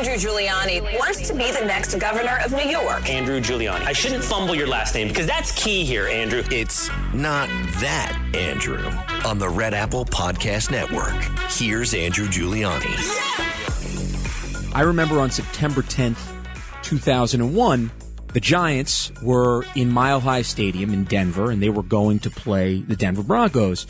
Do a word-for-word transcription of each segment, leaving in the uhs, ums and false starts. Andrew Giuliani wants to be the next governor of New York. Andrew Giuliani. I shouldn't fumble your last name because that's key here, Andrew. It's not that, Andrew. On the Red Apple Podcast Network, here's Andrew Giuliani. I remember on September tenth, two thousand one, the Giants were in Mile High Stadium in Denver, and they were going to play the Denver Broncos.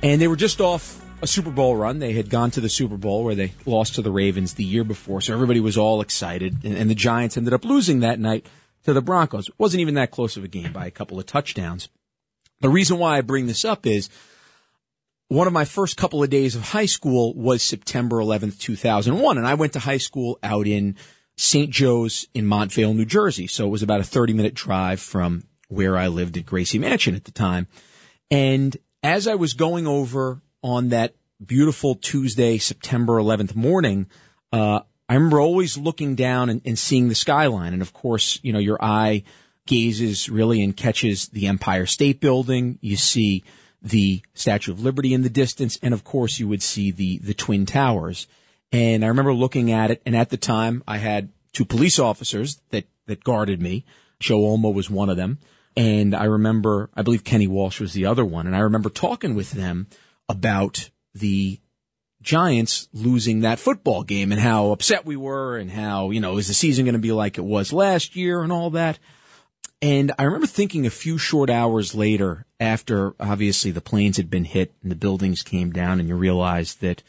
And they were just off a Super Bowl run. They had gone to the Super Bowl where they lost to the Ravens the year before, so everybody was all excited, and, and the Giants ended up losing that night to the Broncos. It wasn't even that close of a game by a couple of touchdowns. The reason why I bring this up is one of my first couple of days of high school was September eleventh, two thousand one, and I went to high school out in Saint Joe's in Montvale, New Jersey, so it was about a thirty-minute drive from where I lived at Gracie Mansion at the time. And as I was going over on that beautiful Tuesday, September eleventh morning, uh, I remember always looking down and, and seeing the skyline. And of course, you know, your eye gazes really and catches the Empire State Building. You see the Statue of Liberty in the distance. And of course, you would see the, the Twin Towers. And I remember looking at it. And at the time, I had two police officers that, that guarded me. Joe Olmo was one of them. And I remember, I believe Kenny Walsh was the other one. And I remember talking with them about the Giants losing that football game and how upset we were and how, you know, is the season going to be like it was last year and all that. And I remember thinking a few short hours later, after obviously the planes had been hit and the buildings came down, and you realized that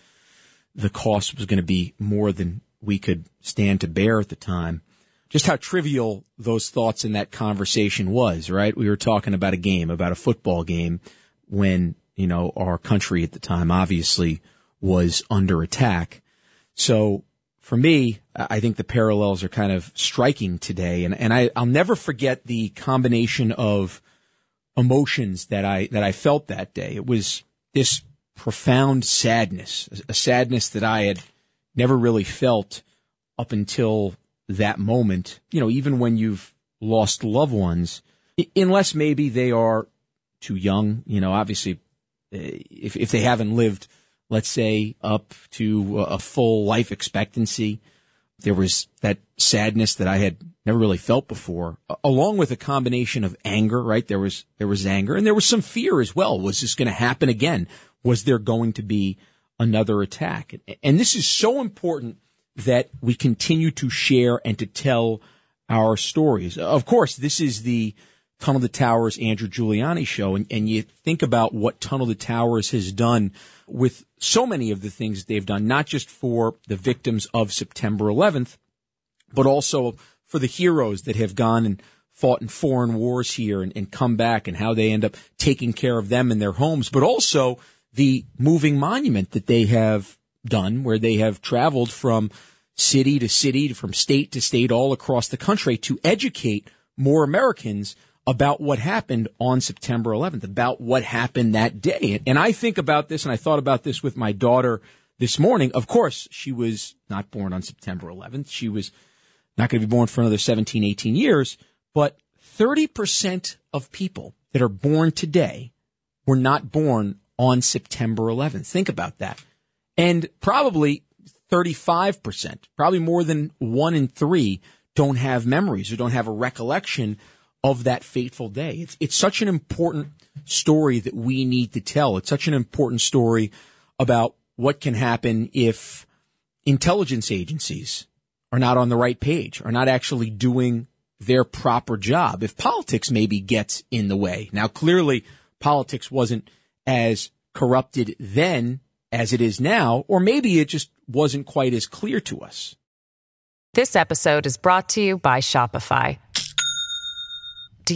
the cost was going to be more than we could stand to bear at the time, just how trivial those thoughts in that conversation was, right? We were talking about a game, about a football game, when, you know, our country at the time obviously was under attack. So for me, I think the parallels are kind of striking today. And, and I, I'll never forget the combination of emotions that I, that I felt that day. It was this profound sadness, a sadness that I had never really felt up until that moment. You know, even when you've lost loved ones, unless maybe they are too young, you know, obviously, If if they haven't lived, let's say, up to a full life expectancy, there was that sadness that I had never really felt before, along with a combination of anger, right? There was there was anger, and there was some fear as well. Was this going to happen again? Was there going to be another attack? And this is so important that we continue to share and to tell our stories. Of course, this is the Tunnel to Towers, Andrew Giuliani show, and, and you think about what Tunnel to Towers has done with so many of the things that they've done, not just for the victims of September eleventh, but also for the heroes that have gone and fought in foreign wars here and, and come back, and how they end up taking care of them in their homes, but also the moving monument that they have done, where they have traveled from city to city, from state to state, all across the country to educate more Americans about what happened on September eleventh, about what happened that day. And I think about this, and I thought about this with my daughter this morning. Of course, she was not born on September eleventh. She was not going to be born for another seventeen, eighteen years. But thirty percent of people that are born today were not born on September eleventh. Think about that. And probably thirty-five percent, probably more than one in three, don't have memories or don't have a recollection of that fateful day. It's it's such an important story that we need to tell. It's such an important story about what can happen if intelligence agencies are not on the right page, are not actually doing their proper job, if politics maybe gets in the way. Now, clearly, politics wasn't as corrupted then as it is now, or maybe it just wasn't quite as clear to us. This episode is brought to you by Shopify. Do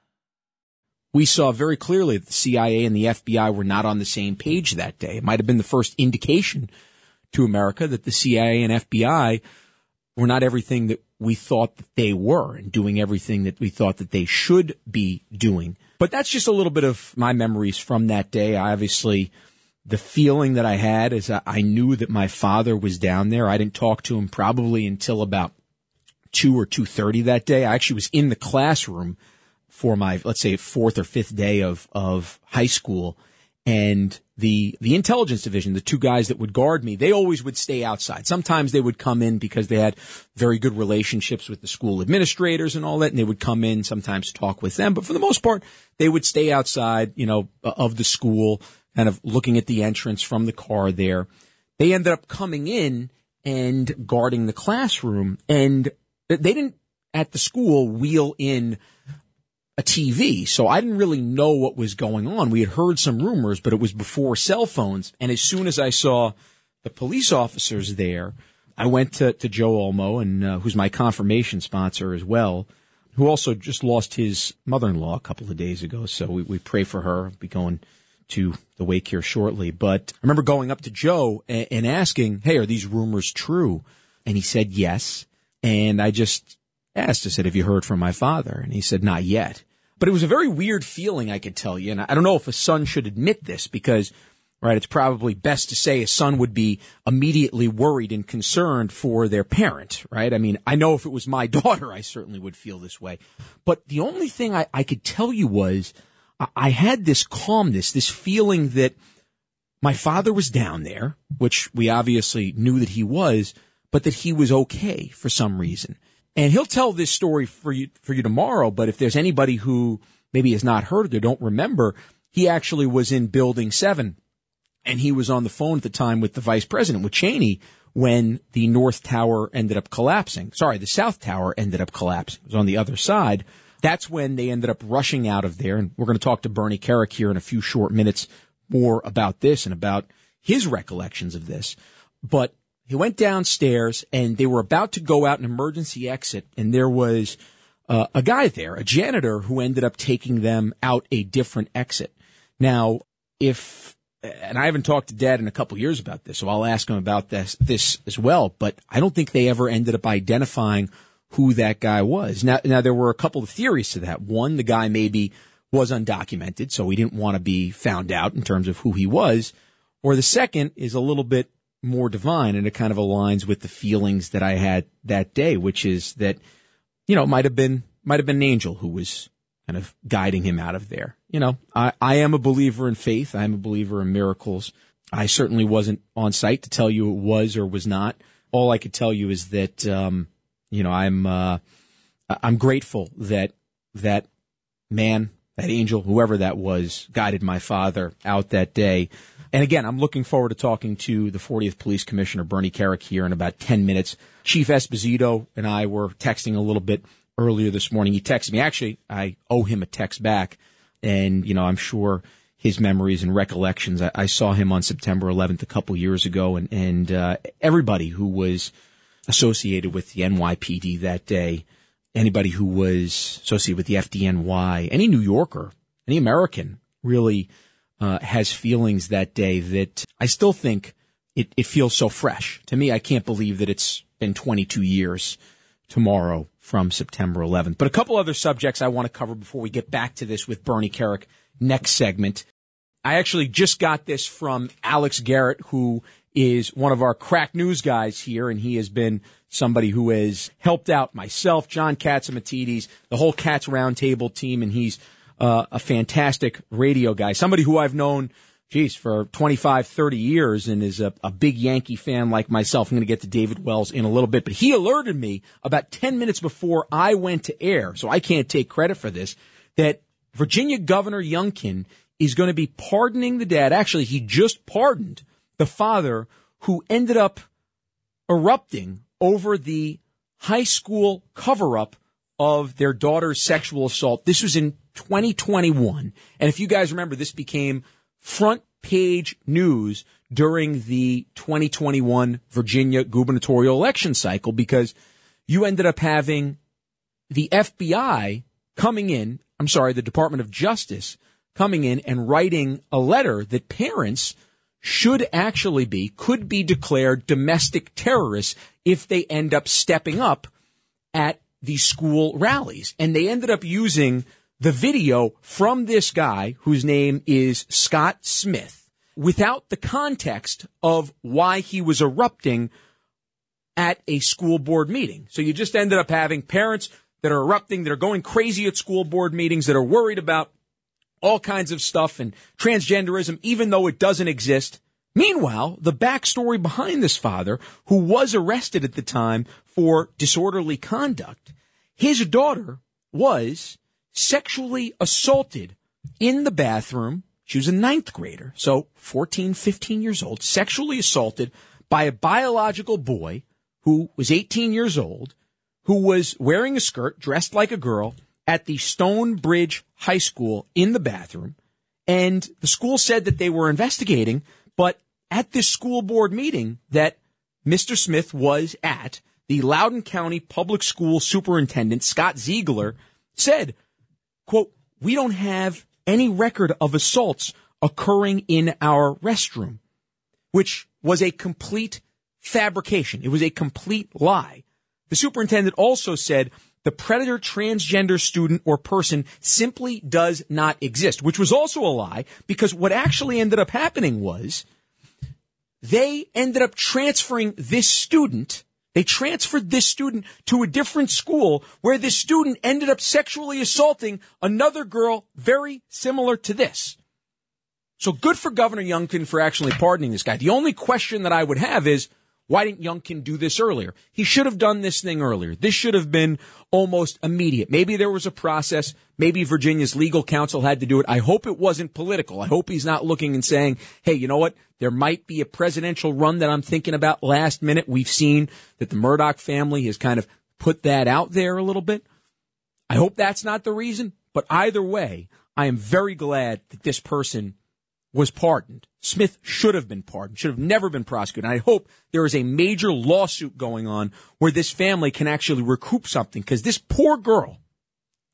We saw very clearly that the C I A and the F B I were not on the same page that day. It might have been the first indication to America that the C I A and F B I were not everything that we thought that they were and doing everything that we thought that they should be doing. But that's just a little bit of my memories from that day. I obviously, the feeling that I had is I knew that my father was down there. I didn't talk to him probably until about two or two thirty that day. I actually was in the classroom for my, let's say, fourth or fifth day of, of high school. And the the intelligence division, the two guys that would guard me, they always would stay outside. Sometimes they would come in because they had very good relationships with the school administrators and all that, and they would come in sometimes talk with them. But for the most part, they would stay outside, you know, of the school, kind of looking at the entrance from the car there. They ended up coming in and guarding the classroom, and they didn't, at the school, wheel in a T V. So I didn't really know what was going on. We had heard some rumors, but it was before cell phones. And as soon as I saw the police officers there, I went to, to Joe Olmo, and uh, who's my confirmation sponsor as well, who also just lost his mother-in-law a couple of days ago. So we, we pray for her. I'll be going to the wake here shortly. But I remember going up to Joe and, and asking, hey, are these rumors true? And he said, yes. And I just asked, I said, have you heard from my father? And he said, not yet. But it was a very weird feeling, I could tell you. And I don't know if a son should admit this because, right, it's probably best to say a son would be immediately worried and concerned for their parent, right? I mean, I know if it was my daughter, I certainly would feel this way. But the only thing I, I could tell you was I, I had this calmness, this feeling that my father was down there, which we obviously knew that he was, but that he was okay for some reason. And he'll tell this story for you for you tomorrow, but if there's anybody who maybe has not heard it or don't remember, he actually was in Building seven, and he was on the phone at the time with the vice president, with Cheney, when the North Tower ended up collapsing. Sorry, the South Tower ended up collapsing. It was on the other side. That's when they ended up rushing out of there, and we're going to talk to Bernie Kerik here in a few short minutes more about this and about his recollections of this. But he went downstairs, and they were about to go out an emergency exit, and there was uh, a guy there, a janitor, who ended up taking them out a different exit. Now, if – and I haven't talked to Dad in a couple years about this, so I'll ask him about this, this as well, but I don't think they ever ended up identifying who that guy was. Now, now, there were a couple of theories to that. One, the guy maybe was undocumented, so he didn't want to be found out in terms of who he was, or the second is a little bit – more divine, and it kind of aligns with the feelings that I had that day, which is that, you know, might have been might have been an angel who was kind of guiding him out of there. You know, I, I am a believer in faith. I am a believer in miracles. I certainly wasn't on site to tell you it was or was not. All I could tell you is that, um, you know, I'm uh, I'm grateful that that man, that angel, whoever that was, guided my father out that day. And again, I'm looking forward to talking to the fortieth Police Commissioner, Bernie Kerik, here in about ten minutes. Chief Esposito and I were texting a little bit earlier this morning. He texted me. Actually, I owe him a text back. And, you know, I'm sure his memories and recollections. I, I saw him on September eleventh a couple years ago. And, and uh, everybody who was associated with the N Y P D that day, anybody who was associated with the F D N Y, any New Yorker, any American, really Uh, has feelings that day that I still think it, it feels so fresh. To me, I can't believe that it's been twenty-two years tomorrow from September eleventh. But a couple other subjects I want to cover before we get back to this with Bernie Kerik next segment. I actually just got this from Alex Garrett, who is one of our crack news guys here, and he has been somebody who has helped out myself, John Katsimatidis, the whole Cats Roundtable team, and he's Uh, a fantastic radio guy, somebody who I've known, geez, for twenty-five, thirty years and is a, a big Yankee fan like myself. I'm going to get to David Wells in a little bit, but he alerted me about ten minutes before I went to air, so I can't take credit for this, that Virginia Governor Youngkin is going to be pardoning the dad. Actually, he just pardoned the father who ended up erupting over the high school cover-up of their daughter's sexual assault. This was in twenty twenty-one. And if you guys remember, this became front page news during the twenty twenty-one Virginia gubernatorial election cycle, because you ended up having the F B I coming in, I'm sorry, the Department of Justice coming in and writing a letter that parents should actually be, could be declared domestic terrorists if they end up stepping up at the school rallies. And they ended up using the video from this guy whose name is Scott Smith without the context of why he was erupting at a school board meeting. So you just ended up having parents that are erupting, that are going crazy at school board meetings, that are worried about all kinds of stuff and transgenderism, even though it doesn't exist. Meanwhile, the backstory behind this father, who was arrested at the time for disorderly conduct, his daughter was sexually assaulted in the bathroom. She was a ninth grader, so fourteen, fifteen years old, sexually assaulted by a biological boy who was eighteen years old, who was wearing a skirt, dressed like a girl, at the Stone Bridge High School in the bathroom. And the school said that they were investigating, but at this school board meeting that Mister Smith was at, the Loudoun County Public School Superintendent, Scott Ziegler, said, quote, "We don't have any record of assaults occurring in our restroom," which was a complete fabrication. It was a complete lie. The superintendent also said the predator transgender student or person simply does not exist, which was also a lie, because what actually ended up happening was they ended up transferring this student. They transferred this student to a different school where this student ended up sexually assaulting another girl very similar to this. So good for Governor Youngkin for actually pardoning this guy. The only question that I would have is, why didn't Youngkin do this earlier? He should have done this thing earlier. This should have been almost immediate. Maybe there was a process. Maybe Virginia's legal counsel had to do it. I hope it wasn't political. I hope he's not looking and saying, hey, you know what? There might be a presidential run that I'm thinking about last minute. We've seen that the Murdoch family has kind of put that out there a little bit. I hope that's not the reason. But either way, I am very glad that this person was pardoned. Smith should have been pardoned, should have never been prosecuted. And I hope there is a major lawsuit going on where this family can actually recoup something, because this poor girl,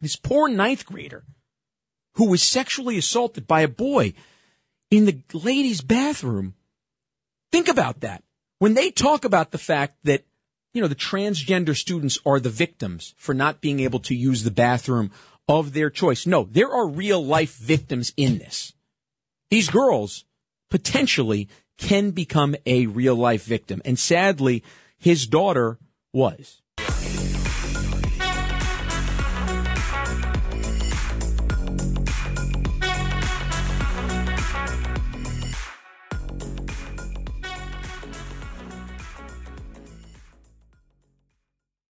this poor ninth grader who was sexually assaulted by a boy in the ladies' bathroom, think about that. When they talk about the fact that, you know, the transgender students are the victims for not being able to use the bathroom of their choice. No, there are real life victims in this. These girls potentially can become a real-life victim. And sadly, his daughter was.